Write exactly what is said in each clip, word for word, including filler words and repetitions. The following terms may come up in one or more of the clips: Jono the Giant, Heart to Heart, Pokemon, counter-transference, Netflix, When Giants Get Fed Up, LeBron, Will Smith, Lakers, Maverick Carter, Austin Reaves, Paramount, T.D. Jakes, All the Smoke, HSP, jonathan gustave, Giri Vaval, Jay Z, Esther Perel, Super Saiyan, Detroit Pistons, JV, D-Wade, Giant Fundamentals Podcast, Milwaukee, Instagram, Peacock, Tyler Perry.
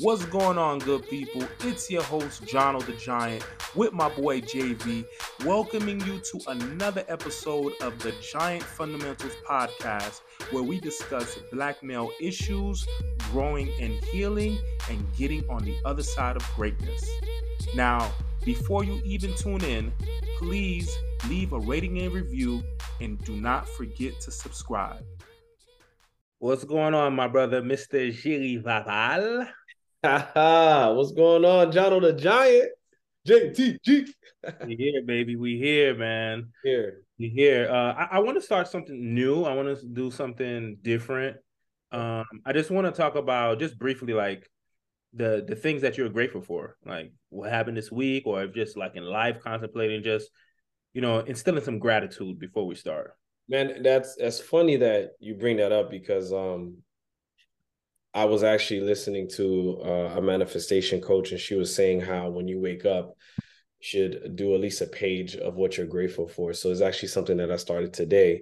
What's going on, good people? It's your host, Jono the Giant, with my boy J V, welcoming you to another episode of the Giant Fundamentals Podcast, where we discuss black male issues, growing and healing, and getting on the other side of greatness. Now, before you even tune in, please leave a rating and review, and do not forget to subscribe. What's going on, my brother, Mister Giri Vaval? What's going on, Jono the Giant? J T G. We here, baby. We here, man. Here. We here. Uh, I, I want to start something new. I want to do something different. Um, I just want to talk about, just briefly, like, the the things that you're grateful for, like what happened this week, or just like in life, contemplating, just, you know, instilling some gratitude before we start. Man, that's that's funny that you bring that up, because um I was actually listening to uh, a manifestation coach, and she was saying how when you wake up, you should do at least a page of what you're grateful for. So it's actually something that I started today.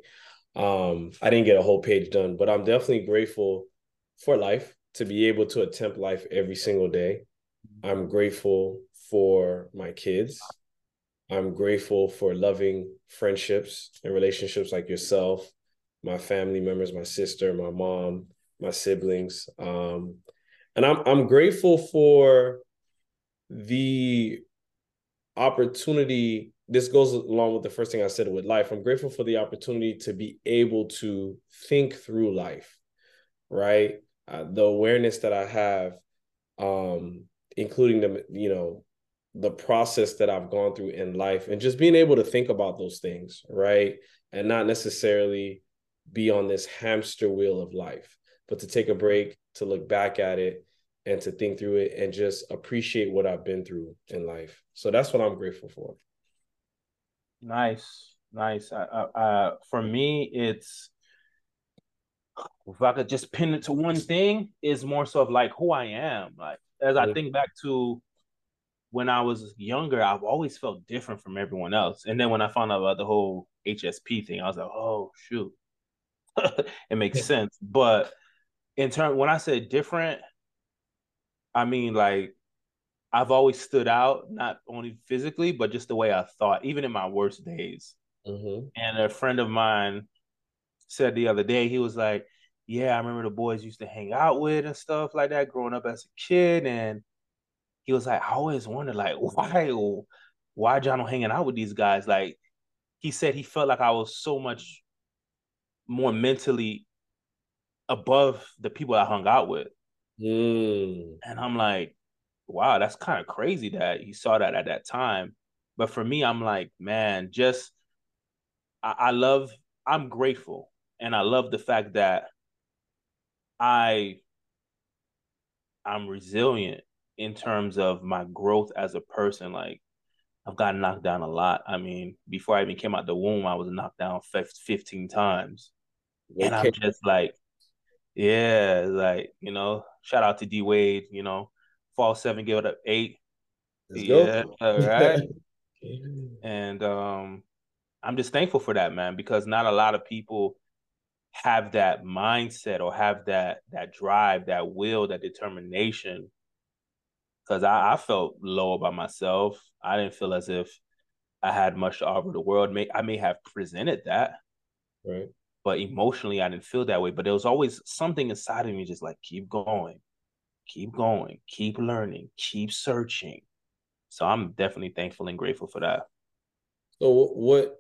Um, I didn't get a whole page done, but I'm definitely grateful for life, to be able to attempt life every single day. I'm grateful for my kids. I'm grateful for loving friendships and relationships like yourself, my family members, my sister, my mom, my siblings. Um, and I'm I'm grateful for the opportunity. This goes along with the first thing I said with life. I'm grateful for the opportunity to be able to think through life, right? Uh, the awareness that I have, um, including the, you know, the process that I've gone through in life, and just being able to think about those things, right? And not necessarily be on this hamster wheel of life, but to take a break, to look back at it, and to think through it, and just appreciate what I've been through in life. So that's what I'm grateful for. Nice, nice. Uh, uh, for me, it's, if I could just pin it to one thing, is more so of like who I am. Like, as I think back to when I was younger, I've always felt different from everyone else. And then when I found out about the whole H S P thing, I was like, oh, shoot. It makes sense. But in terms, when I said different, I mean, like, I've always stood out, not only physically, but just the way I thought, even in my worst days. Mm-hmm. And a friend of mine said the other day, he was like, yeah, I remember the boys used to hang out with and stuff like that growing up as a kid. And he was like, I always wondered, like, why, why Jono hanging out with these guys? Like, he said he felt like I was so much more mentally above the people I hung out with. Mm. And I'm like, wow, that's kind of crazy that you saw that at that time. But for me, I'm like, man, just, I, I love, I'm grateful. And I love the fact that I, I'm resilient in terms of my growth as a person. Like, I've gotten knocked down a lot. I mean, before I even came out the womb, I was knocked down fifteen times. Okay. And I'm just like, yeah, like, you know, shout out to D-Wade, you know, fall seven, give it up eight. Let's yeah, go. All right. And um, I'm just thankful for that, man, because not a lot of people have that mindset or have that that drive, that will, that determination. Because I, I felt low about myself. I didn't feel as if I had much to offer the world. May, I may have presented that, right? But emotionally, I didn't feel that way. But there was always something inside of me just like, keep going, keep going, keep learning, keep searching. So I'm definitely thankful and grateful for that. So what,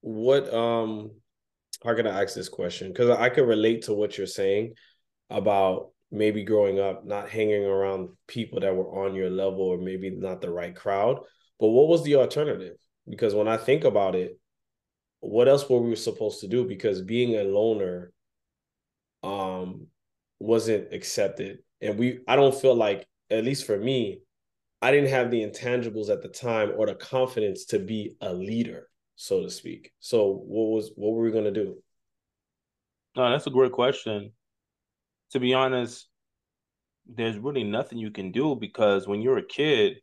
what, um, how can I ask this question? Because I can relate to what you're saying about maybe growing up, not hanging around people that were on your level, or maybe not the right crowd. But what was the alternative? Because when I think about it, what else were we supposed to do? Because being a loner um, wasn't accepted. And we, I don't feel like, at least for me, I didn't have the intangibles at the time or the confidence to be a leader, so to speak. So what was, what were we going to do? No, that's a great question. To be honest, there's really nothing you can do, because when you're a kid,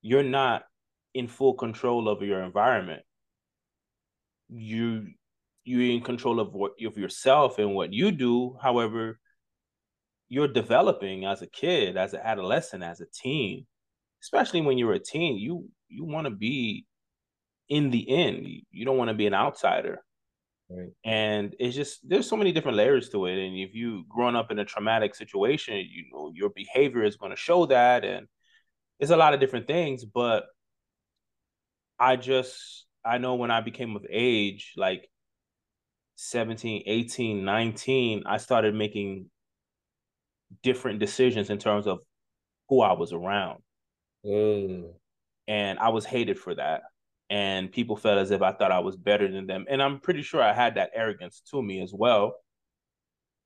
you're not in full control of your environment. You, you're in control of what, of yourself and what you do. However, you're developing as a kid, as an adolescent, as a teen, especially when you're a teen, you you want to be in the end. You don't want to be an outsider. Right. And it's just, there's so many different layers to it. And if you growing up in a traumatic situation, you know, your behavior is going to show that. And it's a lot of different things, but I just, I know when I became of age, like seventeen, eighteen, nineteen, I started making different decisions in terms of who I was around. Mm. And I was hated for that. And people felt as if I thought I was better than them. And I'm pretty sure I had that arrogance to me as well.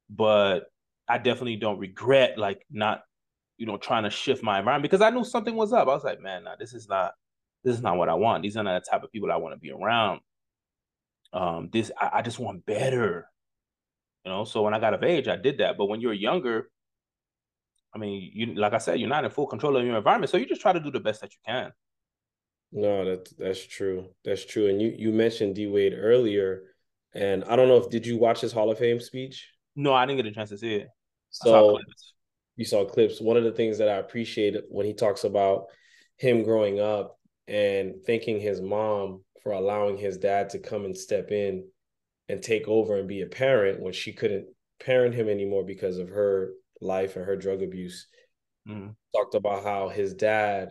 But I definitely don't regret, like, not, you know, trying to shift my environment, because I knew something was up. I was like, man, nah, this is not, this is not what I want. These are not the type of people I want to be around. Um, this, I, I just want better, you know? So when I got of age, I did that. But when you're younger, I mean, you, like I said, you're not in full control of your environment. So you just try to do the best that you can. No, that's, that's true. That's true. And you, you mentioned D-Wade earlier, and I don't know if, did you watch his Hall of Fame speech? No, I didn't get a chance to see it. So I saw clips. You saw clips. One of the things that I appreciate when he talks about him growing up and thanking his mom for allowing his dad to come and step in and take over and be a parent when she couldn't parent him anymore because of her life and her drug abuse. Mm. Talked about how his dad,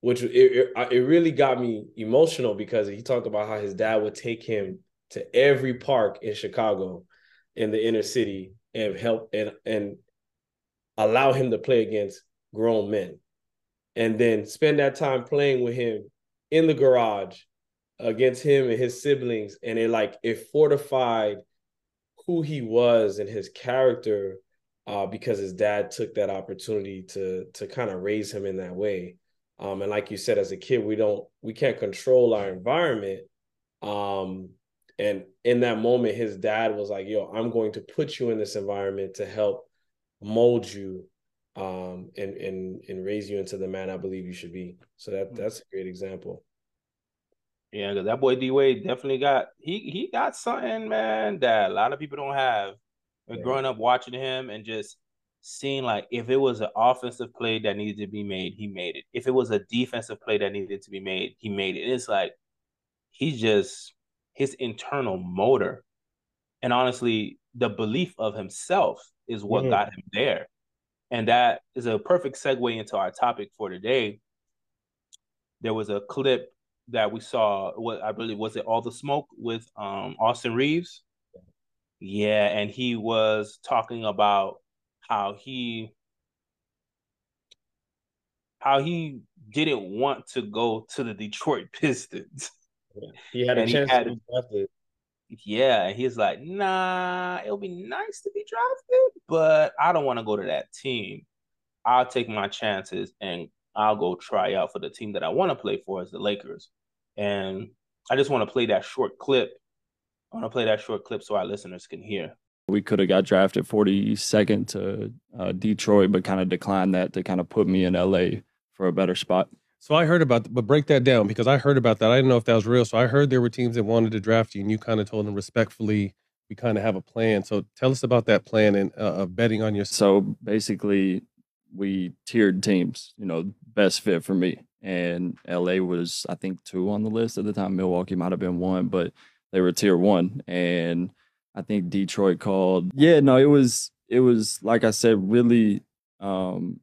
which it, it, it really got me emotional, because he talked about how his dad would take him to every park in Chicago in the inner city and help and, and allow him to play against grown men, and then spend that time playing with him in the garage against him and his siblings. And it, like, it fortified who he was and his character, uh, because his dad took that opportunity to, to kind of raise him in that way. Um, and like you said, as a kid, we don't, we can't control our environment. Um, and in that moment, his dad was like, yo, I'm going to put you in this environment to help mold you, um, and, and, and raise you into the man I believe you should be. So that, that's a great example. Yeah, because that boy D-Wade definitely got, he, he got something, man, that a lot of people don't have. Yeah. Growing up watching him and just seeing, like, if it was an offensive play that needed to be made, he made it. If it was a defensive play that needed to be made, he made it. It's like, he's just, his internal motor, and honestly, the belief of himself is what mm-hmm. got him there. And that is a perfect segue into our topic for today. There was a clip that we saw, what I believe, was it All the Smoke with um, Austin Reaves? Yeah, and he was talking about how he how he didn't want to go to the Detroit Pistons. Yeah. He had a and chance he had, to be drafted. Yeah, and he's like, nah, it'll be nice to be drafted, but I don't want to go to that team. I'll take my chances and I'll go try out for the team that I want to play for, as the Lakers. And I just want to play that short clip. I want to play that short clip so our listeners can hear. We could have got drafted forty-second to uh, Detroit, but kind of declined that to kind of put me in L A for a better spot. So I heard about, but break that down, because I heard about that. I didn't know if that was real. So I heard there were teams that wanted to draft you, and you kind of told them respectfully, we kind of have a plan. So tell us about that plan and uh, of betting on yourself. So basically, we tiered teams, you know, best fit for me. And L A was, I think, two on the list at the time. Milwaukee might have been one, but they were tier one. And I think Detroit called. Yeah, no, it was, it was, like I said, really um,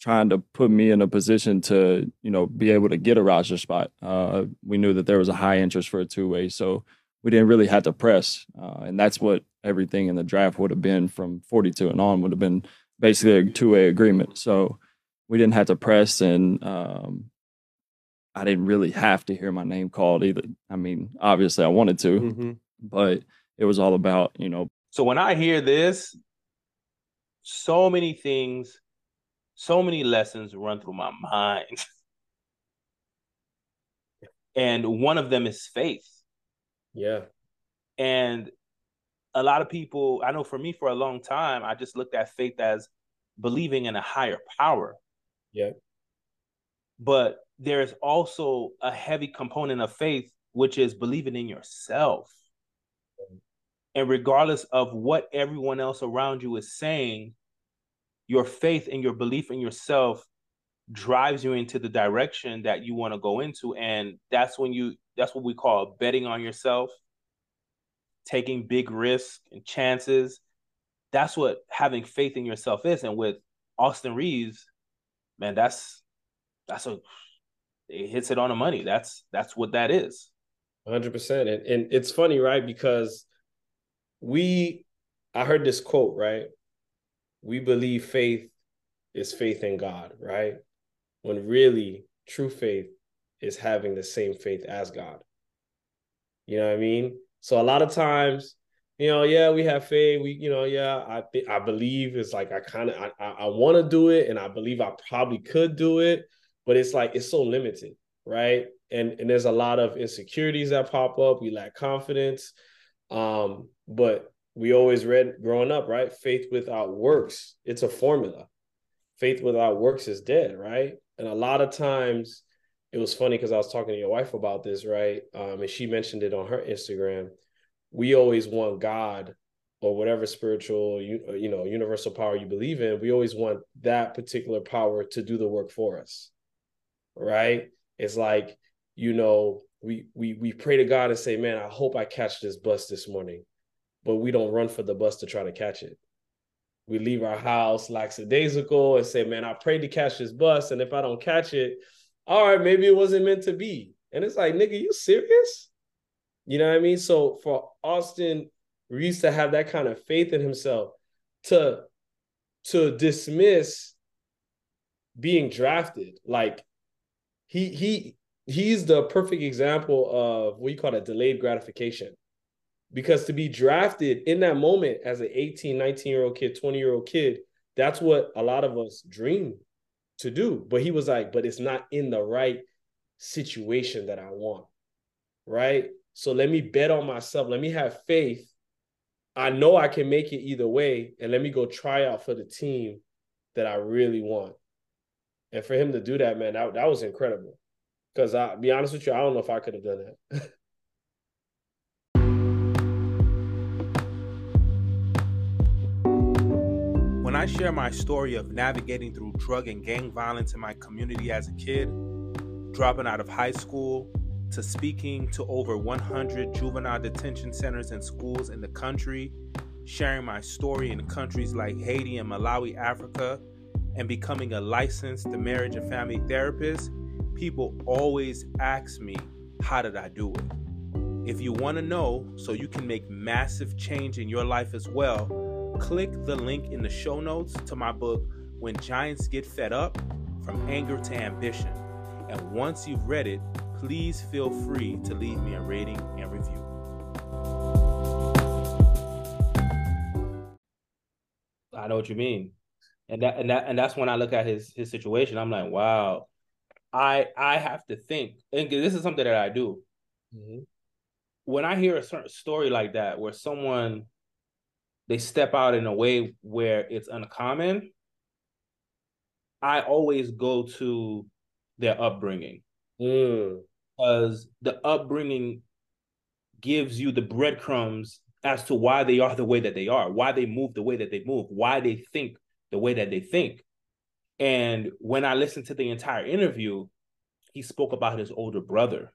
trying to put me in a position to, you know, be able to get a roster spot. Uh, we knew that there was a high interest for a two-way, so we didn't really have to press. Uh, and that's what everything in the draft would have been from forty-two and on, would have been basically a two-way agreement. So we didn't have to press, and um, I didn't really have to hear my name called either. I mean, obviously I wanted to, mm-hmm. but it was all about, you know. So when I hear this, so many things, so many lessons run through my mind. And one of them is faith. Yeah. And a lot of people, I know for me for a long time, I just looked at faith as believing in a higher power. Yeah. But there is also a heavy component of faith, which is believing in yourself. And regardless of what everyone else around you is saying, your faith and your belief in yourself drives you into the direction that you want to go into. And that's when you, that's what we call betting on yourself, taking big risks and chances. That's what having faith in yourself is. And with Austin Reaves, man, that's, that's a, it hits it on the money. That's, that's what that is. one hundred percent. And, and it's funny, right? Because we, I heard this quote, right? We believe faith is faith in God, right? When really true faith is having the same faith as God. You know what I mean? So a lot of times, you know, yeah, we have faith. We, you know, yeah, I th- I believe it's like I kind of, I, I, I want to do it, and I believe I probably could do it, but it's like, it's so limited, right? And, and there's a lot of insecurities that pop up. We lack confidence. Um, but we always read growing up, right? Faith without works, it's a formula. Faith without works is dead, right? And a lot of times, it was funny because I was talking to your wife about this, right? Um, and she mentioned it on her Instagram. We always want God or whatever spiritual, you, you know, universal power you believe in. We always want that particular power to do the work for us, right? It's like, you know, we we we pray to God and say, man, I hope I catch this bus this morning, but we don't run for the bus to try to catch it. We leave our house lackadaisical and say, man, I prayed to catch this bus, and if I don't catch it, all right, maybe it wasn't meant to be. And it's like, nigga, you serious? You know what I mean? So for Austin Reaves to have that kind of faith in himself, to, to dismiss being drafted, like he he he's the perfect example of what you call it, delayed gratification. Because to be drafted in that moment as an eighteen, nineteen-year-old kid, twenty-year-old kid, that's what a lot of us dream to do. But he was like, but it's not in the right situation that I want, right? So let me bet on myself. Let me have faith. I know I can make it either way, and let me go try out for the team that I really want. And for him to do that, man, that, that was incredible. Because I'll be honest with you, I don't know if I could have done that. When I share my story of navigating through drug and gang violence in my community as a kid, dropping out of high school, to speaking to over one hundred juvenile detention centers and schools in the country, sharing my story in countries like Haiti and Malawi, Africa, and becoming a licensed marriage and family therapist, people always ask me, how did I do it? If you want to know so you can make massive change in your life as well, click the link in the show notes to my book, When Giants Get Fed Up, From Anger to Ambition. And once you've read it, please feel free to leave me a rating and review. I know what you mean. And that and that and that's when I look at his his situation. I'm like, wow, I I have to think. And this is something that I do. Mm-hmm. When I hear a certain story like that, where someone, they step out in a way where it's uncommon, I always go to their upbringing. Mm. Because the upbringing gives you the breadcrumbs as to why they are the way that they are, why they move the way that they move, why they think the way that they think. And when I listened to the entire interview, he spoke about his older brother,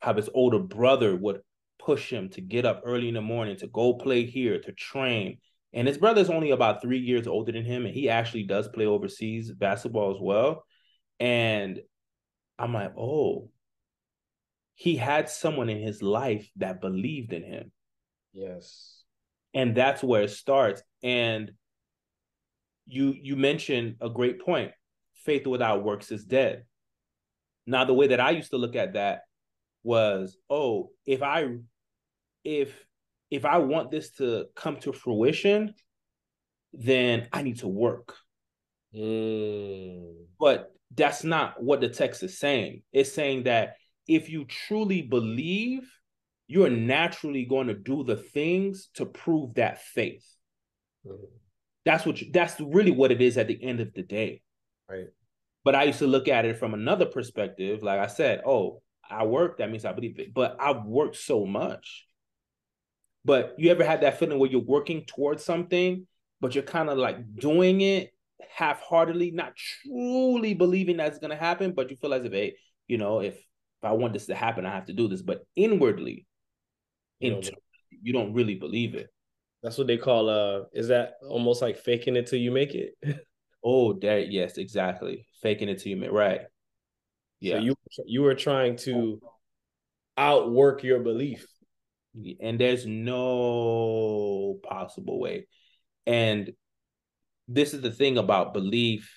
how his older brother would push him to get up early in the morning, to go play here, to train. And his brother's only about three years older than him, and he actually does play overseas basketball as well. And I'm like, oh, he had someone in his life that believed in him. Yes. And that's where it starts. And you you mentioned a great point. Faith without works is dead. Now, the way that I used to look at that was, oh, if I if if I want this to come to fruition, then I need to work. Mm. But that's not what the text is saying. It's saying that if you truly believe, you're naturally going to do the things to prove that faith. Mm-hmm. That's what you, that's really what it is at the end of the day. Right. But I used to look at it from another perspective. Like I said, oh, I work, that means I believe it. But I've worked so much. But you ever had that feeling where you're working towards something, but you're kind of like doing it half-heartedly, not truly believing that's going to happen, but you feel as if, hey, you know, if, if I want this to happen, I have to do this. But inwardly, you know, you don't really believe it. That's what they call, uh, is that almost like faking it till you make it? Oh, that, yes, exactly. Faking it till you make it, right. Yeah. So you, you were trying to outwork your belief. And there's no possible way. And this is the thing about belief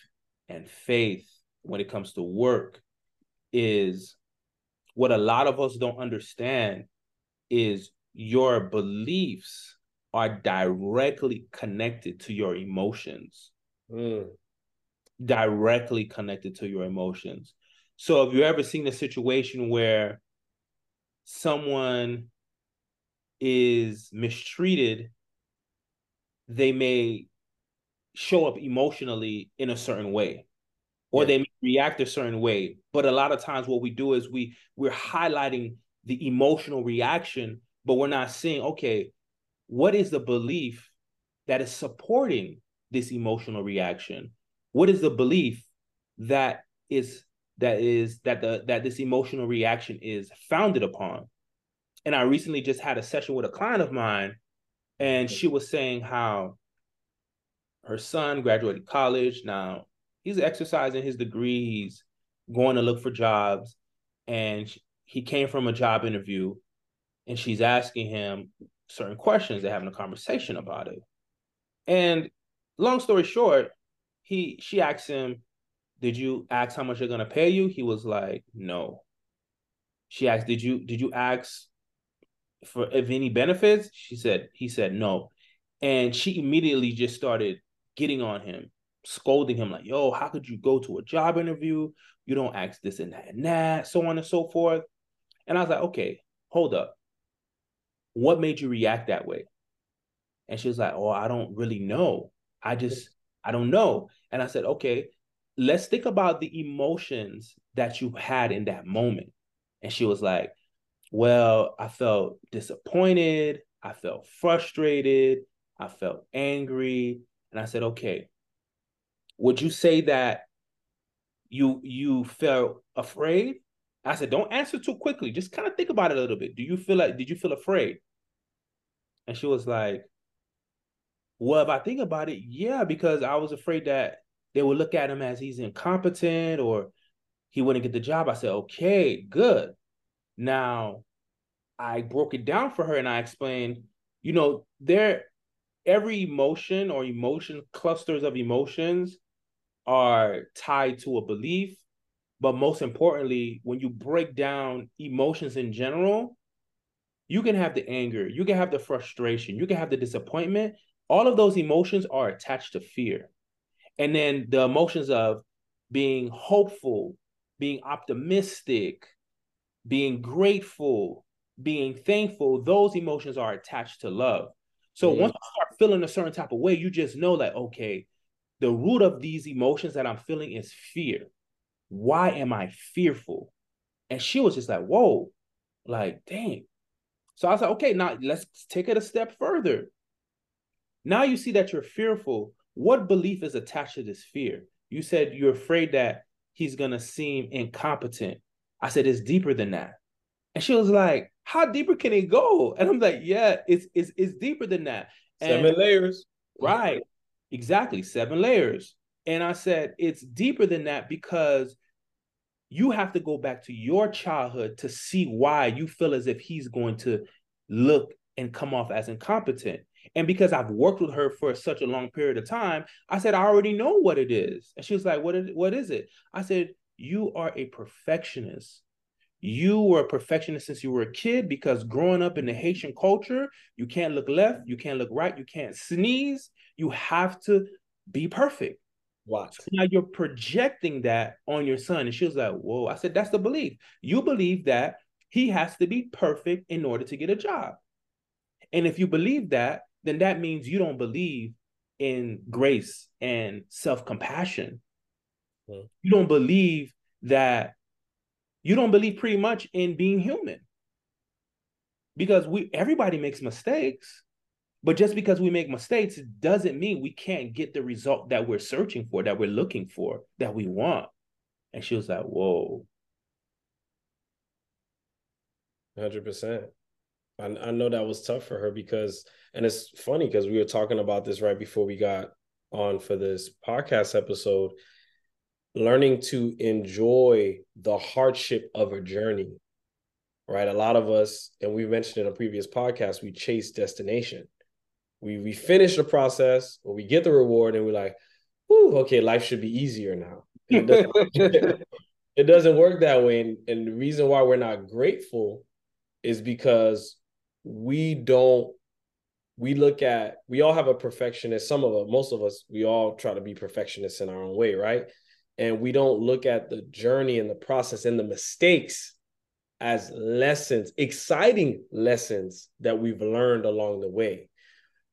and faith when it comes to work, is what a lot of us don't understand is your beliefs are directly connected to your emotions. Mm. Directly connected to your emotions. So have you ever seen a situation where someone is mistreated, they may show up emotionally in a certain way, or yeah. they may react a certain way. But a lot of times what we do is we, we're highlighting the emotional reaction, but we're not seeing, okay, what is the belief that is supporting this emotional reaction? What is the belief that is that is that the that this emotional reaction is founded upon? And I recently just had a session with a client of mine, and she was saying how her son graduated college. Now he's exercising his degree. He's going to look for jobs. And he came from a job interview, and she's asking him certain questions. They're having a conversation about it. And long story short, he she asked him, did you ask how much they're going to pay you? He was like, no. She asked, did you did you ask for if any benefits? She said, he said, no. And she immediately just started getting on him, scolding him like, yo, how could you go to a job interview? You don't ask this and that and that, so on and so forth. And I was like, okay, hold up. What made you react that way? And she was like, oh, I don't really know. I just, I don't know. And I said, okay, let's think about the emotions that you had in that moment. And she was like, well, I felt disappointed. I felt frustrated. I felt angry. And I said, okay, would you say that you you felt afraid? I said, don't answer too quickly. Just kind of think about it a little bit. Do you feel like, did you feel afraid? And she was like, well, if I think about it, yeah, because I was afraid that they would look at him as he's incompetent or he wouldn't get the job. I said, okay, good. Now, I broke it down for her and I explained, you know, there, every emotion or emotion, clusters of emotions are tied to a belief. But most importantly, when you break down emotions in general, you can have the anger, you can have the frustration, you can have the disappointment. All of those emotions are attached to fear. And then the emotions of being hopeful, being optimistic, being grateful, being thankful, those emotions are attached to love. So mm-hmm. once you start feeling a certain type of way, you just know like, okay, the root of these emotions that I'm feeling is fear. Why am I fearful? And she was just like, whoa, like, dang. So I was like, okay, now let's take it a step further. Now you see that you're fearful. What belief is attached to this fear? You said you're afraid that he's going to seem incompetent. I said, it's deeper than that. And she was like, how deeper can it go? And I'm like, yeah, it's it's it's deeper than that. And, seven layers. Right. Exactly. Seven layers. And I said, it's deeper than that because you have to go back to your childhood to see why you feel as if he's going to look and come off as incompetent. And because I've worked with her for such a long period of time, I said, I already know what it is. And she was like, what is, what is it? I said, you are a perfectionist. You were a perfectionist since you were a kid because growing up in the Haitian culture, you can't look left, you can't look right, you can't sneeze. You have to be perfect. Wow. So now you're projecting that on your son. And she was like, whoa. I said, that's the belief. You believe that he has to be perfect in order to get a job. And if you believe that, then that means you don't believe in grace and self-compassion. Mm-hmm. You don't believe that, you don't believe pretty much in being human because we everybody makes mistakes. But just because we make mistakes doesn't mean we can't get the result that we're searching for, that we're looking for, that we want. And she was like, whoa. one hundred percent. I, I know that was tough for her because, and it's funny because we were talking about this right before we got on for this podcast episode, learning to enjoy the hardship of a journey, right? A lot of us, and we mentioned in a previous podcast, we chase destination. We we finish the process or we get the reward and we're like, ooh, okay, life should be easier now. It doesn't, it doesn't work that way. And, and the reason why we're not grateful is because we don't, we look at, we all have a perfectionist, some of us, most of us, we all try to be perfectionists in our own way, right? And we don't look at the journey and the process and the mistakes as lessons, exciting lessons that we've learned along the way.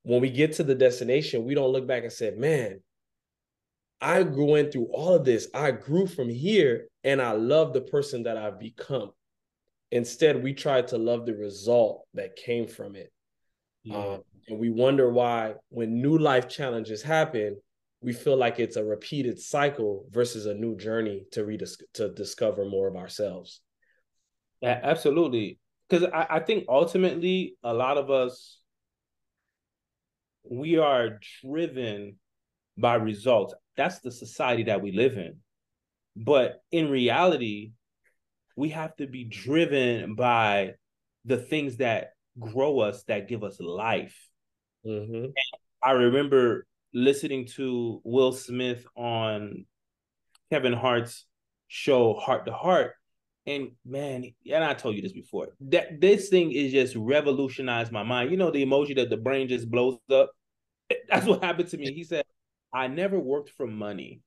When we get to the destination, we don't look back and say, man, I went through all of this. I grew from here and I love the person that I've become. Instead, we try to love the result that came from it. Yeah. Um, and we wonder why when new life challenges happen, we feel like it's a repeated cycle versus a new journey to redis- to discover more of ourselves. Yeah, absolutely. Because I, I think ultimately a lot of us, we are driven by results. That's the society that we live in. But in reality, we have to be driven by the things that grow us, that give us life. Mm-hmm. And I remember listening to Will Smith on Kevin Hart's show, Heart to Heart. And man, and I told you this before, that this thing is just revolutionized my mind. You know, the emoji that the brain just blows up. That's what happened to me. He said, I never worked for money.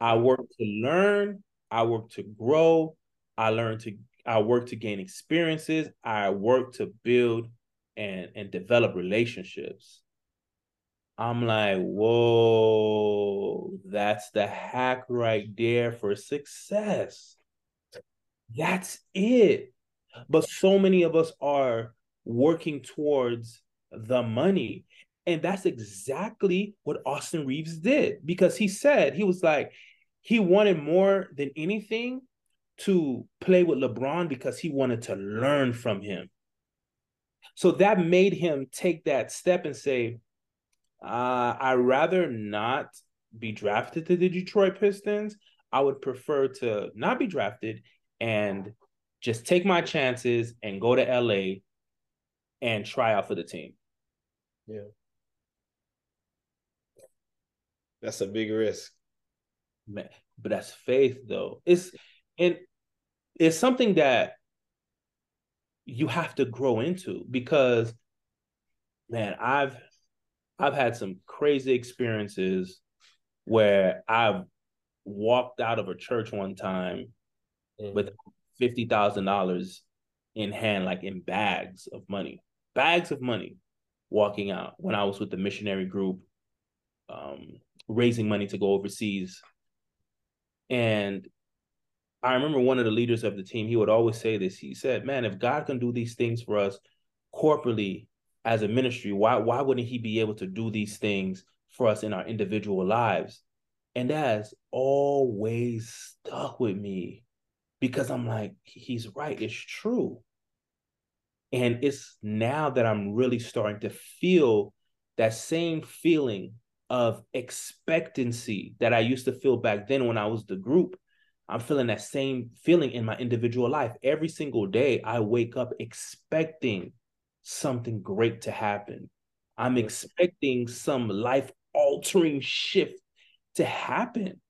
I worked to learn. I worked to grow. I learned to, I worked to gain experiences. I worked to build and, and develop relationships. I'm like, whoa, that's the hack right there for success. That's it. But so many of us are working towards the money. And that's exactly what Austin Reaves did, because he said, he was like, he wanted more than anything to play with LeBron because he wanted to learn from him. So that made him take that step and say, uh, I'd rather not be drafted to the Detroit Pistons. I would prefer to not be drafted and just take my chances and go to L A and try out for the team. Yeah. That's a big risk. Man, but that's faith, though. It's and it's something that you have to grow into because, man, I've I've had some crazy experiences where I've walked out of a church one time mm. with fifty thousand dollars in hand, like in bags of money, bags of money, walking out when I was with the missionary group, um, raising money to go overseas. And I remember one of the leaders of the team, he would always say this. He said, man, if God can do these things for us corporately as a ministry, why, why wouldn't he be able to do these things for us in our individual lives? And that has always stuck with me because I'm like, he's right. It's true. And it's now that I'm really starting to feel that same feeling of expectancy that I used to feel back then when I was the group. I'm feeling that same feeling in my individual life. Every single day I wake up expecting something great to happen. I'm expecting some life-altering shift to happen.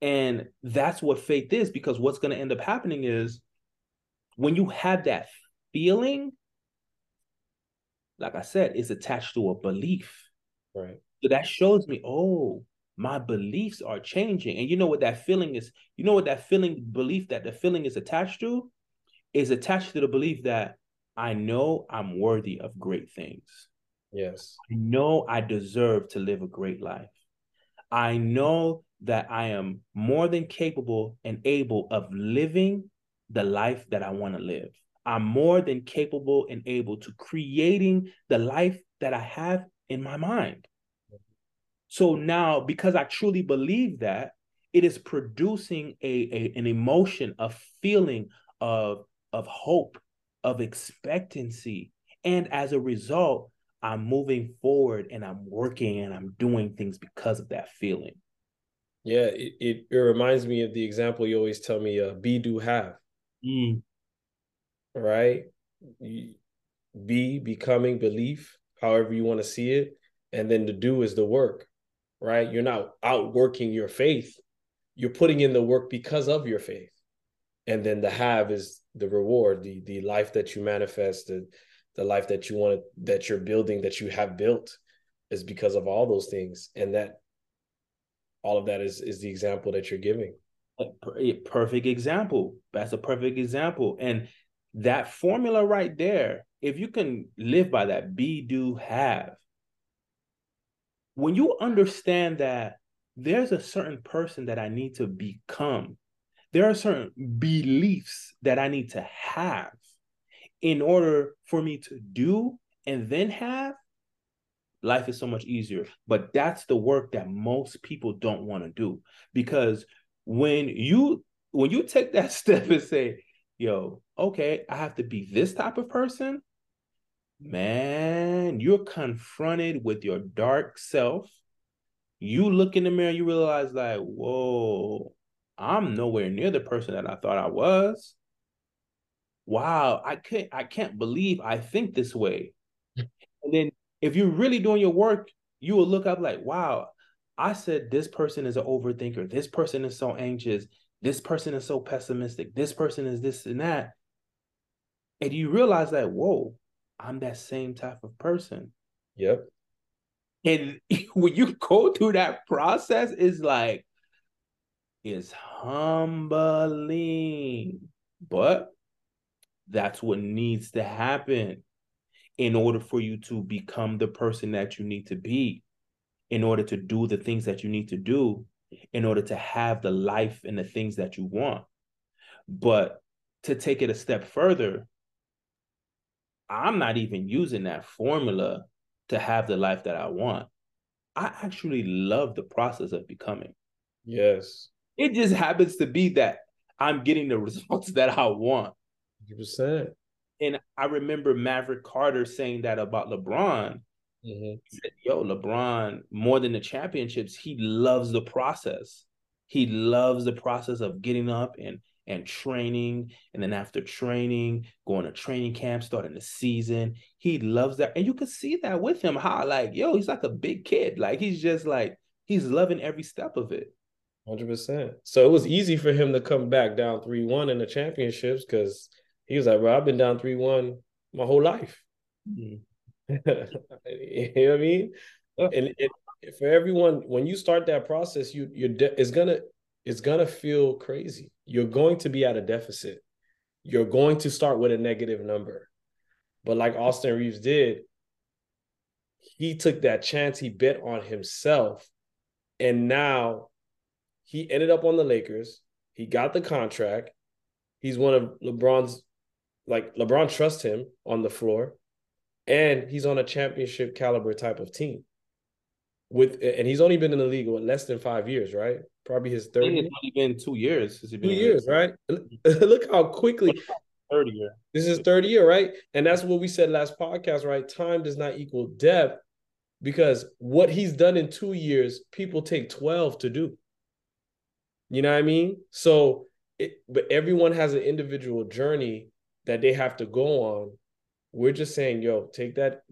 And that's what faith is, because what's going to end up happening is when you have that feeling, like I said, it's attached to a belief. Right. So that shows me, oh, my beliefs are changing. And you know what that feeling is? You know what that feeling, belief that the feeling is attached to? Is attached to the belief that I know I'm worthy of great things. Yes. I know I deserve to live a great life. I know that I am more than capable and able of living the life that I want to live. I'm more than capable and able to creating the life that I have in my mind. So now, because I truly believe that, it is producing a, a an emotion, a feeling of, of hope, of expectancy. And as a result, I'm moving forward and I'm working and I'm doing things because of that feeling. Yeah, it, it, it reminds me of the example you always tell me, uh, be, do, have. Mm. Right? Be, becoming, belief, however you want to see it. And then the do is the work, right? You're not outworking your faith. You're putting in the work because of your faith. And then the have is the reward, the, the life that you manifest, the, the life that you want, that you're building, that you have built, is because of all those things. And that all of that is, is the example that you're giving. A perfect example. That's a perfect example. And that formula right there, if you can live by that, be, do, have. When you understand that there's a certain person that I need to become, there are certain beliefs that I need to have in order for me to do and then have, life is so much easier. But that's the work that most people don't want to do. Because when you when you take that step and say, yo, okay, I have to be this type of person, man, you're confronted with your dark self. You look in the mirror, you realize like, whoa, I'm nowhere near the person that I thought I was. Wow, I can't, I can't believe I think this way. And then if you're really doing your work, you will look up like, wow, I said this person is an overthinker. This person is so anxious. This person is so pessimistic. This person is this and that. And you realize that, whoa, I'm that same type of person. Yep. And when you go through that process, it's like, it's humbling. But that's what needs to happen in order for you to become the person that you need to be, in order to do the things that you need to do, in order to have the life and the things that you want. But to take it a step further, I'm not even using that formula to have the life that I want. I actually love the process of becoming. Yes. It just happens to be that I'm getting the results that I want. one hundred percent. And I remember Maverick Carter saying that about LeBron. Mm-hmm. He said, yo, LeBron, more than the championships, he loves the process. He loves the process of getting up and and training, and then after training, going to training camp, starting the season. He loves that. And you can see that with him, how like, yo, he's like a big kid. Like, he's just like, he's loving every step of it. one hundred percent. So it was easy for him to come back down three one in the championships, because he was like, bro, I've been down three one my whole life. Mm-hmm. You know what I mean? Yeah. And, and for everyone, when you start that process, you you're de- it's gonna it's gonna feel crazy. You're going to be at a deficit. You're going to start with a negative number. But like Austin Reaves did, he took that chance. He bet on himself. And now he ended up on the Lakers. He got the contract. He's one of LeBron's, like LeBron trusts him on the floor. And he's on a championship caliber type of team. With, and he's only been in the league what, less than five years, right? Probably his third. It's only been two years. Since he's been two years, right? Look how quickly. Third year. This is third year, right? And that's what we said last podcast, right? Time does not equal depth, because what he's done in two years, people take twelve to do. You know what I mean? So, it, but everyone has an individual journey that they have to go on. We're just saying, yo, take that,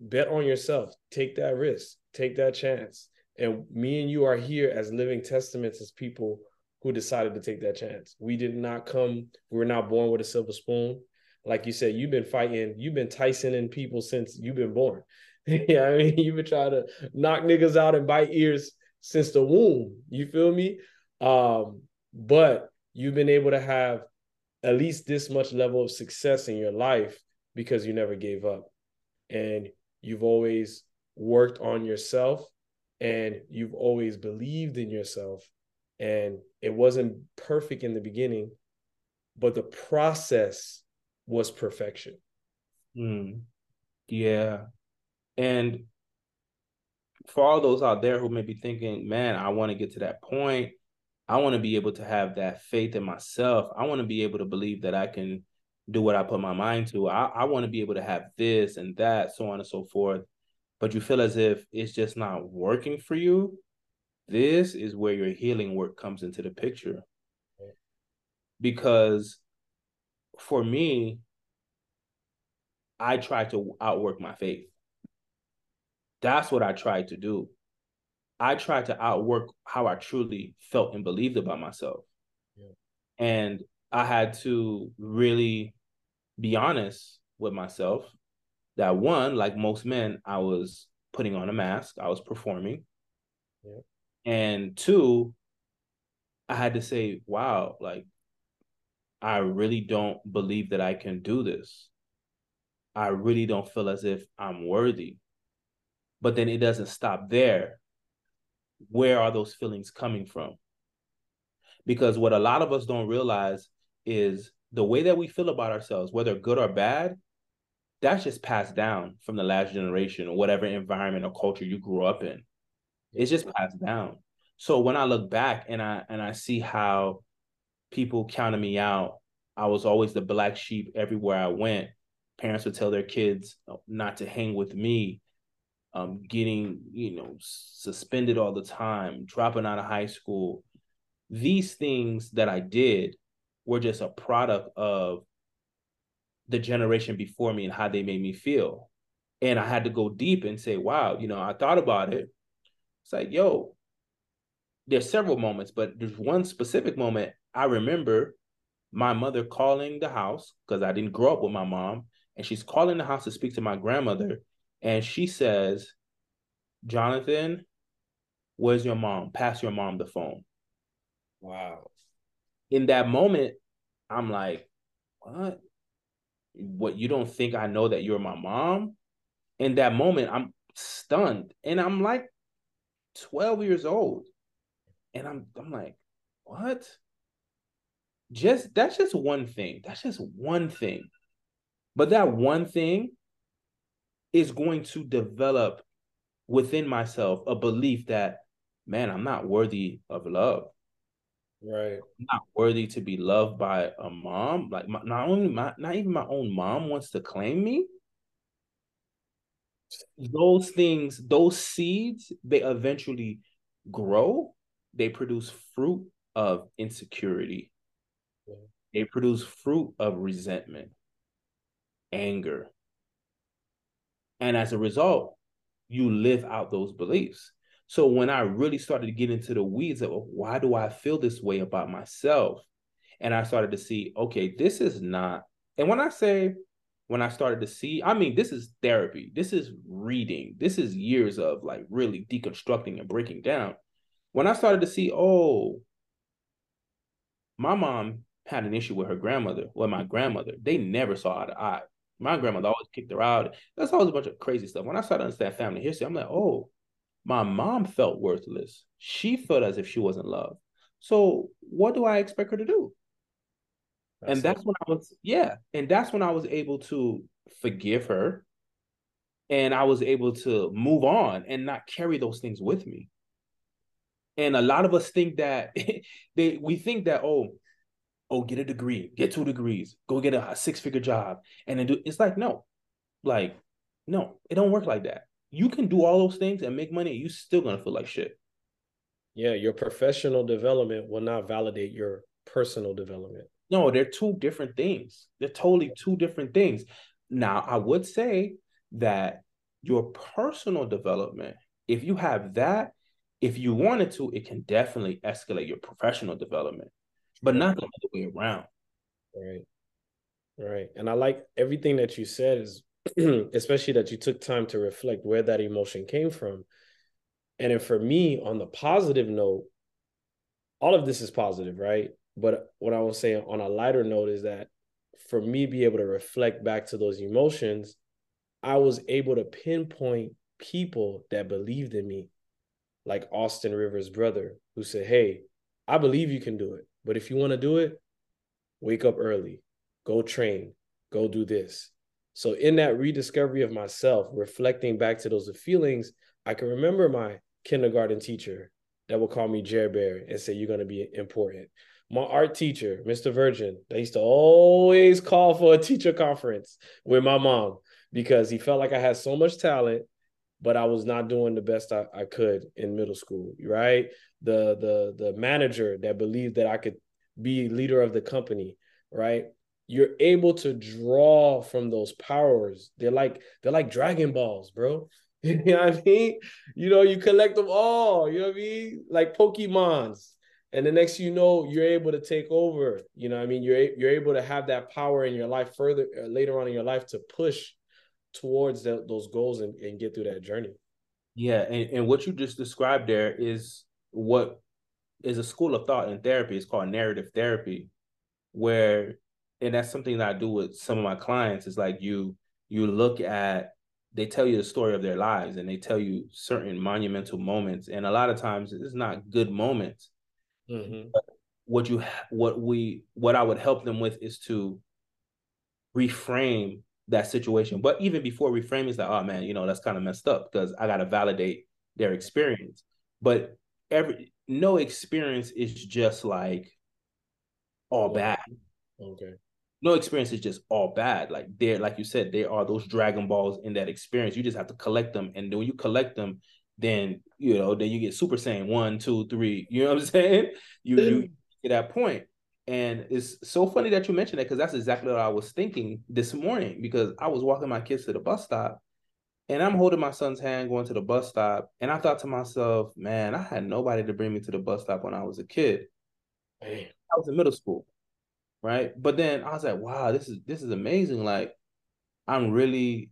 bet on yourself, take that risk. Take that chance. And me and you are here as living testaments, as people who decided to take that chance. We did not come, we were not born with a silver spoon. Like you said, you've been fighting, you've been Tysoning people since you've been born. Yeah, I mean, you've been trying to knock niggas out and bite ears since the womb. You feel me? Um, but you've been able to have at least this much level of success in your life because you never gave up. And you've always worked on yourself, and you've always believed in yourself. And it wasn't perfect in the beginning, but the process was perfection. Mm. Yeah. And for all those out there who may be thinking, man, I want to get to that point. I want to be able to have that faith in myself. I want to be able to believe that I can do what I put my mind to. I, I want to be able to have this and that, so on and so forth. But you feel as if it's just not working for you. This is where your healing work comes into the picture. Because for me, I try to outwork my faith. That's what I tried to do. I tried to outwork how I truly felt and believed about myself. Yeah. And I had to really be honest with myself that, one, like most men, I was putting on a mask. I was performing. Yeah. And two, I had to say, wow, like, I really don't believe that I can do this. I really don't feel as if I'm worthy. But then it doesn't stop there. Where are those feelings coming from? Because what a lot of us don't realize is the way that we feel about ourselves, whether good or bad, that's just passed down from the last generation or whatever environment or culture you grew up in. It's just passed down. So when I look back and I and I see how people counted me out, I was always the black sheep everywhere I went. Parents would tell their kids not to hang with me. Um, getting, you know, suspended all the time, dropping out of high school. These things that I did were just a product of the generation before me and how they made me feel. And I had to go deep and say, wow, you know, I thought about it. It's like, yo, there's several moments, but there's one specific moment. I remember my mother calling the house because I didn't grow up with my mom. And she's calling the house to speak to my grandmother. And she says, Jonathan, where's your mom? Pass your mom the phone. Wow. In that moment, I'm like, what? What, you don't think I know that you're my mom? In that moment, I'm stunned. And I'm like twelve years old. And I'm I'm like, what? Just, that's just one thing. That's just one thing. But that one thing is going to develop within myself a belief that, man, I'm not worthy of love. Right. I'm not worthy to be loved by a mom. Like my, not only my, not even my own mom wants to claim me. Those things, those seeds, they eventually grow. They produce fruit of insecurity. Yeah. They produce fruit of resentment, anger. And as a result, you live out those beliefs. So when I really started to get into the weeds of why do I feel this way about myself? And I started to see, okay, this is not. And when I say, when I started to see, I mean, this is therapy. This is reading. This is years of like really deconstructing and breaking down. When I started to see, oh, my mom had an issue with her grandmother, with my grandmother. They never saw eye to eye. My grandmother always kicked her out. That's always a bunch of crazy stuff. When I started to understand family history, I'm like, oh, my mom felt worthless. She felt as if she wasn't loved. So what do I expect her to do? That's and that's it. when I was, yeah. And that's when I was able to forgive her. And I was able to move on and not carry those things with me. And a lot of us think that, they we think that, oh, oh, get a degree, get two degrees, go get a six-figure job. And then do, it's like, no, like, no, it don't work like that. You can do all those things and make money. You're still going to feel like shit. Yeah. Your professional development will not validate your personal development. No, they're two different things. They're totally two different things. Now, I would say that your personal development, if you have that, if you wanted to, it can definitely escalate your professional development. But not the other way around. Right. Right. And I like everything that you said, is especially that you took time to reflect where that emotion came from. And then for me, on the positive note, all of this is positive, right? But what I was saying on a lighter note is that for me, be able to reflect back to those emotions, I was able to pinpoint people that believed in me, like Austin Reaves' brother, who said, hey, I believe you can do it. But if you want to do it, wake up early, go train, go do this. So in that rediscovery of myself, reflecting back to those feelings, I can remember my kindergarten teacher that would call me Jer Bear and say, you're going to be important. My art teacher, Mister Virgin, they used to always call for a teacher conference with my mom because he felt like I had so much talent, but I was not doing the best I, I could in middle school, right? The, the, the manager that believed that I could be leader of the company, right? You're able to draw from those powers. They're like, they're like Dragon Balls, bro. You know what I mean? You know, you collect them all, you know what I mean? Like Pokemons. And the next, you know, you're able to take over, you know what I mean? You're, you're able to have that power in your life further later on in your life to push towards the, those goals and, and get through that journey. Yeah. And, and what you just described there is what is a school of thought in therapy. It's called narrative therapy, where, and that's something that I do with some of my clients, is like you, you look at, they tell you the story of their lives and they tell you certain monumental moments. And a lot of times it's not good moments. Mm-hmm. But what you, what we, what I would help them with is to reframe that situation. But even before reframing, it's like, oh man, you know, that's kind of messed up, because I got to validate their experience. But every, no experience is just like all bad. Okay. No experience is just all bad. Like there, like you said, there are those Dragon Balls in that experience. You just have to collect them. And when you collect them, then, you know, then you get Super Saiyan one, two, three, you know what I'm saying? You, you get that point. And it's so funny that you mentioned that, because that's exactly what I was thinking this morning, because I was walking my kids to the bus stop and I'm holding my son's hand going to the bus stop. And I thought to myself, man, I had nobody to bring me to the bus stop when I was a kid. Man. I was in middle school. Right. But then I was like, wow, this is this is amazing. Like, I'm really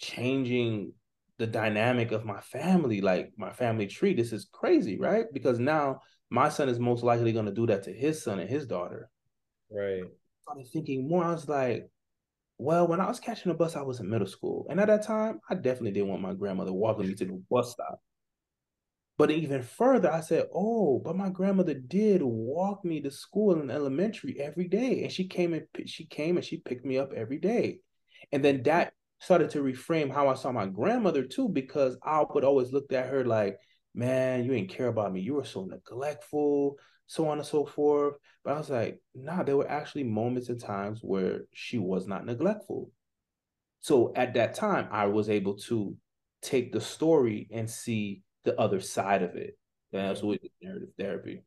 changing the dynamic of my family, like my family tree. This is crazy. Right. Because now my son is most likely going to do that to his son and his daughter. Right. I started thinking more. I was like, well, when I was catching a bus, I was in middle school. And at that time, I definitely didn't want my grandmother walking me to the bus stop. But even further, I said, oh, but my grandmother did walk me to school in elementary every day. And she came and she came and she picked me up every day. And then that started to reframe how I saw my grandmother too, because I would always look at her like, man, you ain't care about me. You were so neglectful, so on and so forth. But I was like, nah, there were actually moments and times where she was not neglectful. So at that time, I was able to take the story and see the other side of it. That's what narrative therapy.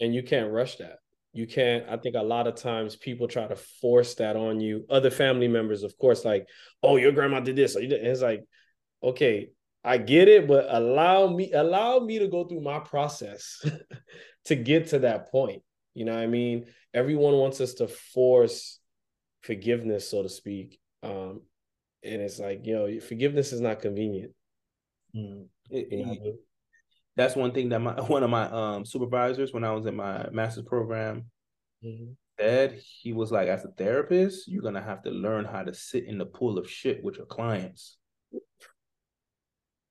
And you can't rush that. You can't, I think a lot of times people try to force that on you. Other family members, of course, like, oh, your grandma did this. And it's like, okay, I get it, but allow me, allow me to go through my process to get to that point. You know what I mean? Everyone wants us to force forgiveness, so to speak. Um, and it's like, you know, forgiveness is not convenient. Mm. It, it, that's one thing that my one of my um supervisors when I was in my master's program mm-hmm. said. He was like, as a therapist, you're gonna have to learn how to sit in the pool of shit with your clients.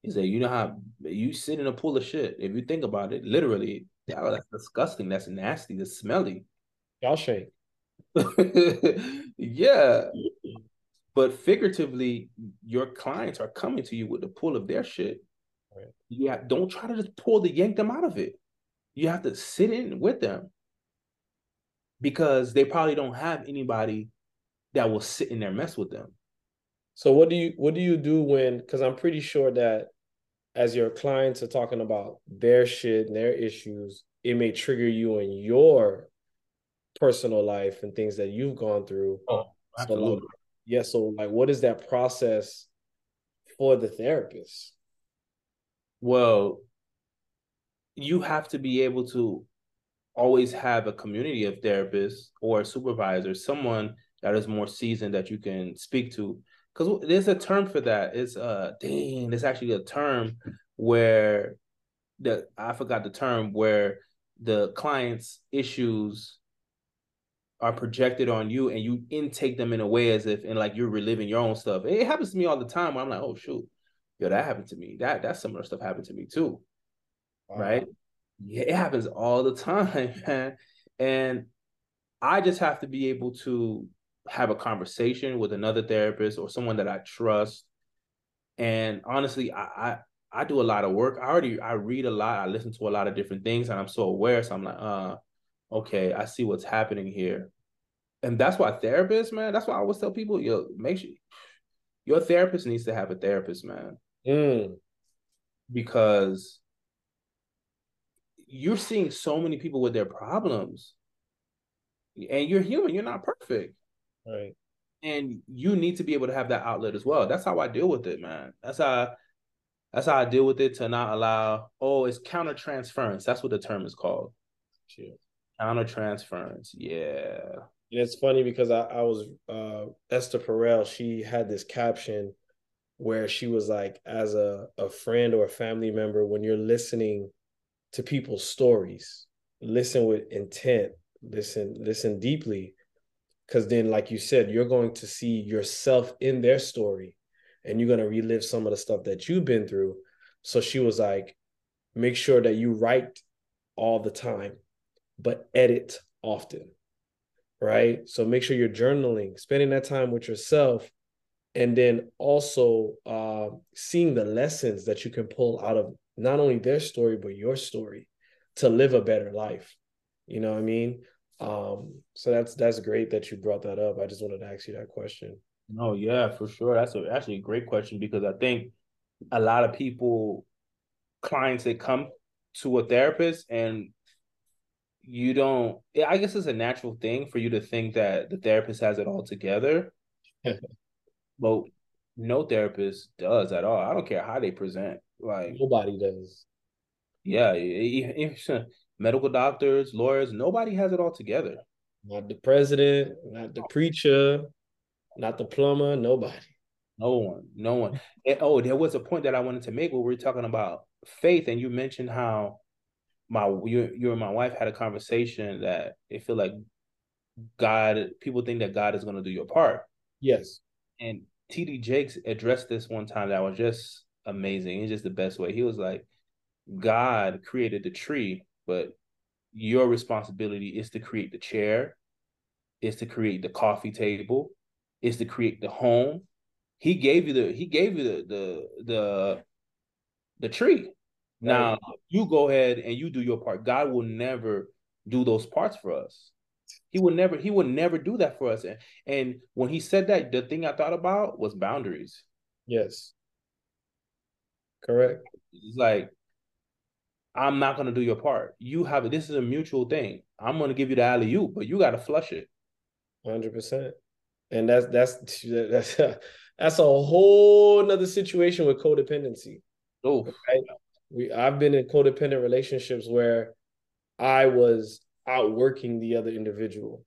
He said, you know how you sit in a pool of shit. If you think about it, literally, that's disgusting. That's nasty. That's smelly. Y'all shake. Yeah. But figuratively, your clients are coming to you with the pull of their shit. Right. Yeah, don't try to just pull the yank them out of it. You have to sit in with them, because they probably don't have anybody that will sit in there mess with them. So what do you what do you do when? Because I'm pretty sure that as your clients are talking about their shit and their issues, it may trigger you in your personal life and things that you've gone through. Oh, absolutely. So, yeah, so like, what is that process for the therapist? Well, you have to be able to always have a community of therapists or supervisors, someone that is more seasoned that you can speak to. Because there's a term for that. It's uh, dang, there's actually a term where the I forgot the term where the client's issues are projected on you and you intake them in a way as if, and like you're reliving your own stuff. It happens to me all the time where I'm like, oh shoot, yo, that happened to me. That, that similar stuff happened to me too. Wow. Right? Yeah, it happens all the time, man. And I just have to be able to have a conversation with another therapist or someone that I trust. And honestly, I, I I do a lot of work. I already I read a lot. I listen to a lot of different things, and I'm so aware. So I'm like, uh, okay, I see what's happening here. And that's why therapists, man. That's why I always tell people, yo, make sure your therapist needs to have a therapist, man. Mm. Because you're seeing so many people with their problems, and you're human. You're not perfect. Right. And you need to be able to have that outlet as well. That's how I deal with it, man. That's how, that's how I deal with it, to not allow, oh, it's counter-transference. That's what the term is called. Sure. Counter-transference, yeah. And it's funny because I, I was, uh, Esther Perel, she had this caption where she was like, as a, a friend or a family member, when you're listening to people's stories, listen with intent, listen, listen deeply. Because then, like you said, you're going to see yourself in their story, and you're going to relive some of the stuff that you've been through. So she was like, make sure that you write all the time, but edit often, right? So make sure you're journaling, spending that time with yourself, and then also uh, seeing the lessons that you can pull out of not only their story, but your story, to live a better life. You know what I mean? Um, so that's that's great that you brought that up. I just wanted to ask you that question. No, yeah, for sure. That's a, actually a great question, because I think a lot of people, clients, they come to a therapist and you don't, I guess it's a natural thing for you to think that the therapist has it all together. But no therapist does at all. I don't care how they present. Like, nobody does. Yeah. It, it, medical doctors, lawyers, nobody has it all together. Not the president, not the preacher, not the plumber, nobody. No one, no one. And, oh, there was a point that I wanted to make where we were talking about faith, and you mentioned how my you, you and my wife had a conversation that they feel like God, people think that God is going to do your part. Yes. And T D Jakes addressed this one time that was just amazing. It's just the best way. He was like, God created the tree, but your responsibility is to create the chair, is to create the coffee table, is to create the home. He gave you the he gave you the the the, the tree. Now right. You go ahead and you do your part. God will never do those parts for us. He will never he will never do that for us. And and when he said that, the thing I thought about was boundaries. Yes. Correct. It's like, I'm not going to do your part. You have it. This is a mutual thing. I'm going to give you the alley-oop, but you got to flush it. one hundred percent. And that's, that's, that's, that's a whole nother situation with codependency. Oh, right? We, I've been in codependent relationships where I was outworking the other individual,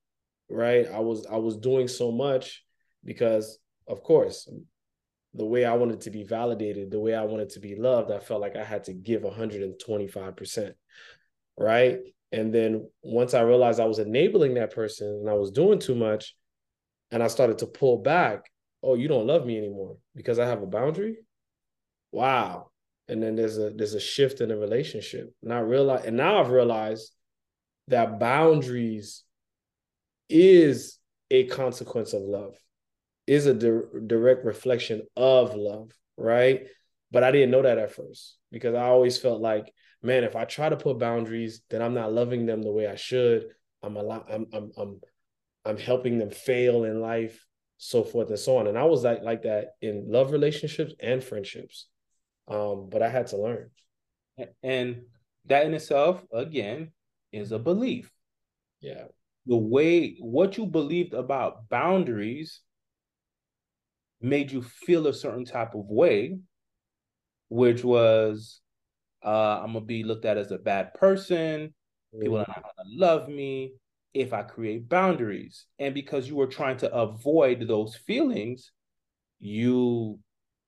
right? I was, I was doing so much because, of course, the way I wanted to be validated, the way I wanted to be loved, I felt like I had to give one hundred twenty-five percent, right? And then once I realized I was enabling that person and I was doing too much, and I started to pull back, oh, you don't love me anymore because I have a boundary? Wow. And then there's a there's a shift in the relationship. And I realize, and now I've realized that boundaries is a consequence of love. Is a di- direct reflection of love, right? But I didn't know that at first, because I always felt like, man, if I try to put boundaries, then I'm not loving them the way I should. I'm a lot, I'm, I'm, I'm, I'm helping them fail in life, so forth and so on. And I was like, like that in love relationships and friendships. Um, but I had to learn. And that in itself, again, is a belief. Yeah. The way, what you believed about boundaries made you feel a certain type of way, which was, uh, I'm going to be looked at as a bad person. Mm. People are not going to love me if I create boundaries. And because you were trying to avoid those feelings, you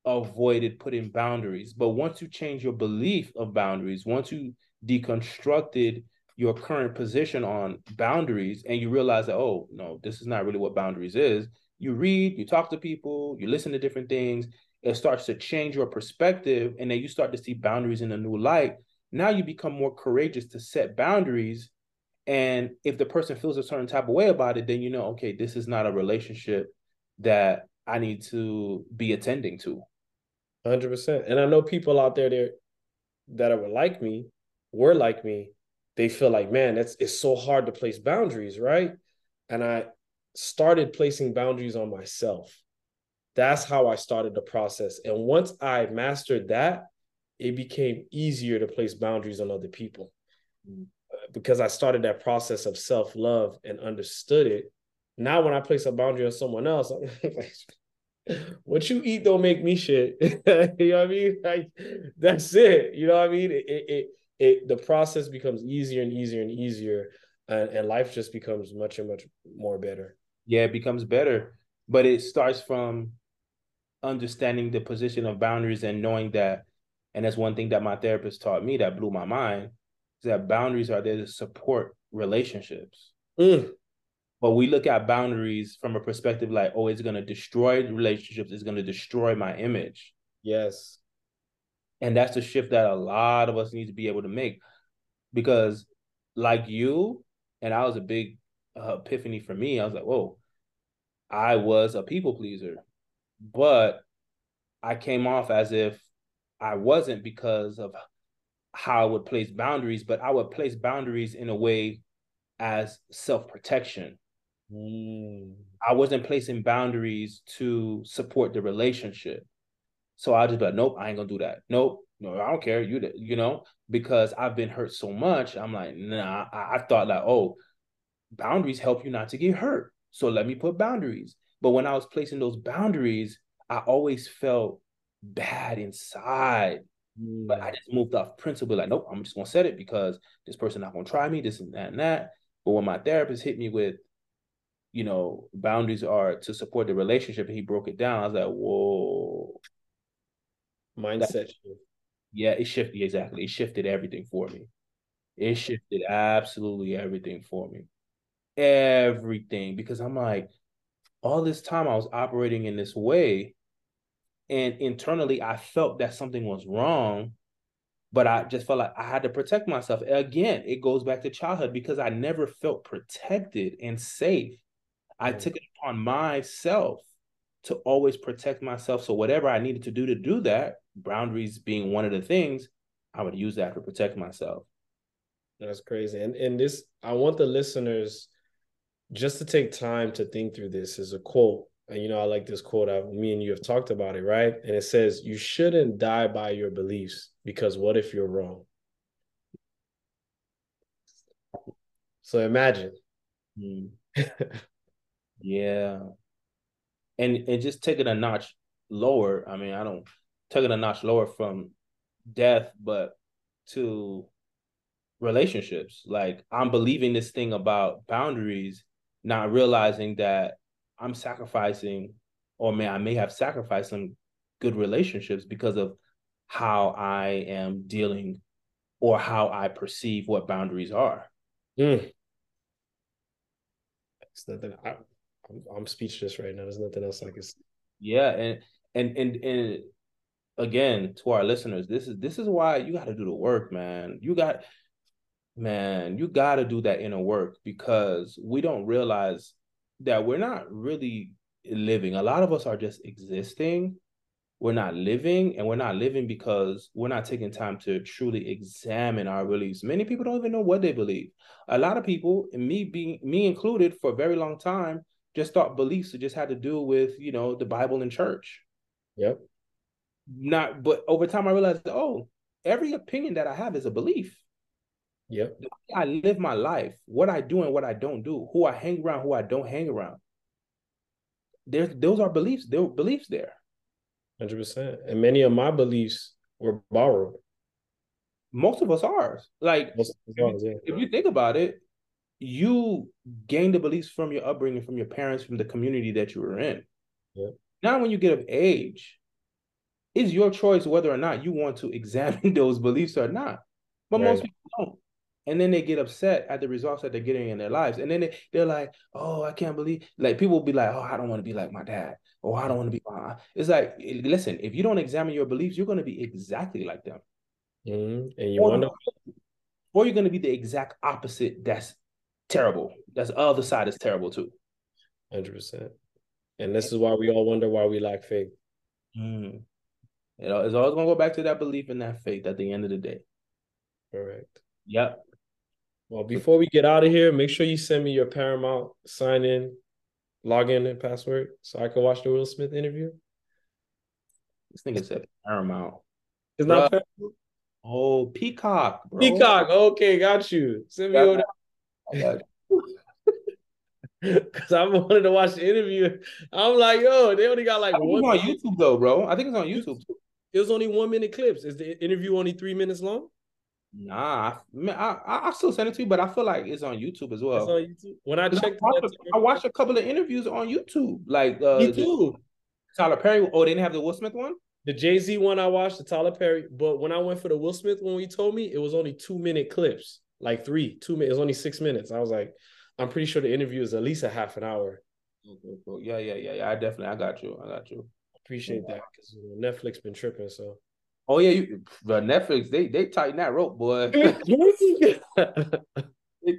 avoided putting boundaries. But once you change your belief of boundaries, once you deconstructed your current position on boundaries, and you realize that, oh, no, this is not really what boundaries is. You read, you talk to people, you listen to different things. It starts to change your perspective, and then you start to see boundaries in a new light. Now you become more courageous to set boundaries And if the person feels a certain type of way about it, then you know, okay, this is not a relationship that I need to be attending to. one hundred percent. And I know people out there that, that are like me, were like me, they feel like, man, that's it's so hard to place boundaries, right? And I started placing boundaries on myself. That's how I started the process. And once I mastered that, it became easier to place boundaries on other people, mm-hmm. because I started that process of self-love and understood it. Now, when I place a boundary on someone else, I'm like, what you eat don't make me shit. You know what I mean? Like, that's it. You know what I mean? It, it, it, it the process becomes easier and easier and easier. And, and life just becomes much and much more better. Yeah, it becomes better. But it starts from understanding the position of boundaries and knowing that. And that's one thing that my therapist taught me that blew my mind, is that boundaries are there to support relationships. Mm. But we look at boundaries from a perspective like, oh, it's going to destroy relationships. It's going to destroy my image. Yes. And that's the shift that a lot of us need to be able to make. Because like you, and I was a big uh, epiphany for me. I was like, whoa, I was a people pleaser. But I came off as if I wasn't because of how I would place boundaries, but I would place boundaries in a way as self-protection. Mm. I wasn't placing boundaries to support the relationship. So I just be like, nope, I ain't gonna do that. Nope, no, I don't care. You, you know, because I've been hurt so much. I'm like, nah, I, I thought like, oh, boundaries help you not to get hurt. So let me put boundaries. But when I was placing those boundaries, I always felt bad inside, mm. but I just moved off principle. Like, nope, I'm just gonna set it because this person not gonna try me, this and that and that. But when my therapist hit me with, you know, boundaries are to support the relationship, and he broke it down, I was like, whoa, mindset. That, yeah, it shifted exactly. It shifted everything for me. It shifted absolutely everything for me. Everything, because I'm like, all this time I was operating in this way. And internally, I felt that something was wrong, but I just felt like I had to protect myself. Again, it goes back to childhood because I never felt protected and safe. I mm-hmm. took it upon myself to always protect myself. So whatever I needed to do to do that, boundaries being one of the things, I would use that to protect myself. That's crazy. And, and this, I want the listeners just to take time to think through this as a quote. And, you know, I like this quote. I, me and you have talked about it, right? And it says, you shouldn't die by your beliefs because what if you're wrong? So imagine. Mm. Yeah. And and just take it a notch lower. I mean, I don't take it a notch lower from death, but to relationships. Like, I'm believing this thing about boundaries, not realizing that I'm sacrificing, or may I may have sacrificed some good relationships because of how I am dealing or how I perceive what boundaries are. Mm. It's nothing. I, I'm, I'm speechless right now. There's nothing else I can say. Yeah, and and and and again, to our listeners, this is this is why you got to do the work, man. You got, man, you got to do that inner work because we don't realize that we're not really living. A lot of us are just existing. We're not living, and we're not living because we're not taking time to truly examine our beliefs. Many people don't even know what they believe. A lot of people, and me being me included, for a very long time, just thought beliefs just had to do with, you know, the Bible and church. Yep. Not, but over time I realized, oh, every opinion that I have is a belief. Yep. I live my life, what I do and what I don't do, who I hang around, who I don't hang around. There's, those are beliefs. There were beliefs there. one hundred percent. And many of my beliefs were borrowed. Most of us are. Like, us are, if, yeah. if you think about it, you gain the beliefs from your upbringing, from your parents, from the community that you were in. Yep. Now, when you get of age, it's your choice whether or not you want to examine those beliefs or not. But right. most people don't. And then they get upset at the results that they're getting in their lives. And then they, they're like, oh, I can't believe, like, people will be like, oh, I don't want to be like my dad. Or I don't want to be my, it's like, listen, if you don't examine your beliefs, you're going to be exactly like them. Mm-hmm. And you or, wonder. Or you're going to be the exact opposite that's terrible. That's the other side is terrible too. one hundred percent. And this is why we all wonder why we lack faith. Mm. You know, it's always going to go back to that belief and that faith at the end of the day. Correct. Yep. Well, before we get out of here, make sure you send me your Paramount sign-in, login, and password so I can watch the Will Smith interview. This nigga said Paramount. It's not Paramount? Oh, Peacock, bro. Peacock. Okay, got you. Send me over that. Because I wanted to watch the interview. I'm like, yo, they only got like one. It's on YouTube, though, bro. I think it's on YouTube. It was only one-minute clips. Is the interview only three minutes long? Nah, man, I, I I still send it to you, but I feel like it's on YouTube as well. It's on YouTube. When I checked, I watched, a, I watched a couple of interviews on YouTube, like uh, you the, Tyler Perry. Oh, they didn't have the Will Smith one. The Jay Z one I watched, the Tyler Perry. But when I went for the Will Smith one, he told me it was only two minute clips, like three, two minutes. It was only six minutes. I was like, I'm pretty sure the interview is at least a half an hour. Yeah, yeah, yeah, yeah. I definitely, I got you, I got you. Appreciate yeah. that because you know, Netflix been tripping, so. Oh yeah, you, the Netflix they they tighten that rope, boy. They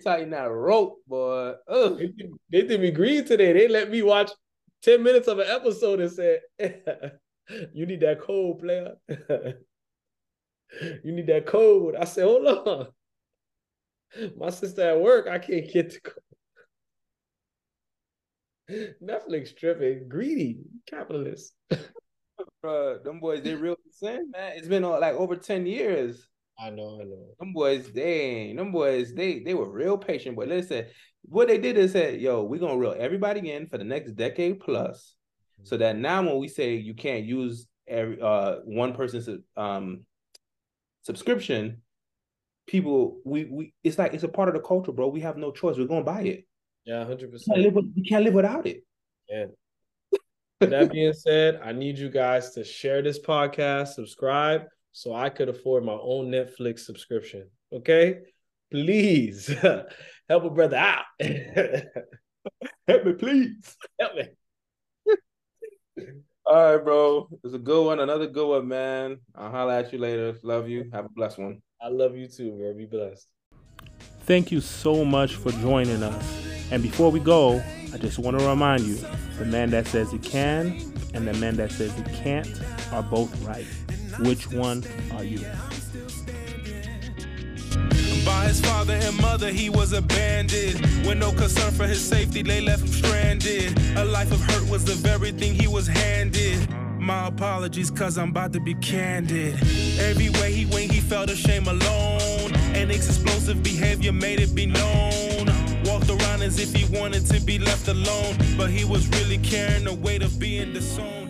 tighten that rope, boy. Ugh. They, did, they did me green today. They let me watch ten minutes of an episode and said, "You need that code, player. You need that code." I said, "Hold on, my sister at work. I can't get the code." Netflix tripping, greedy, capitalist. Bro, them boys, they real sin, man. It's been uh, like over ten years. I know, I know. Them boys, they them boys, they they were real patient. But listen, what they did is said, yo, we're gonna reel everybody in for the next decade plus. Mm-hmm. So that now when we say you can't use every uh one person's um subscription, people we we it's like it's a part of the culture, bro. We have no choice, we're gonna buy it. Yeah, one hundred percent. We can't live, we can't live without it. Yeah. That being said, I need you guys to share this podcast, subscribe, so I could afford my own Netflix subscription. Okay? Please help a brother out. Help me, please. Help me. All right, bro. It's a good one. Another good one, man. I'll holler at you later. Love you. Have a blessed one. I love you too, bro. Be blessed. Thank you so much for joining us. And before we go, I just want to remind you, the man that says he can and the man that says he can't are both right. Which one are you? By his father and mother, he was abandoned. With no concern for his safety, they left him stranded. A life of hurt was the very thing he was handed. My apologies, cause I'm about to be candid. Every way he went, he felt ashamed alone. And his explosive behavior made it be known. Walked around as if he wanted to be left alone, but he was really carrying the weight of being disowned.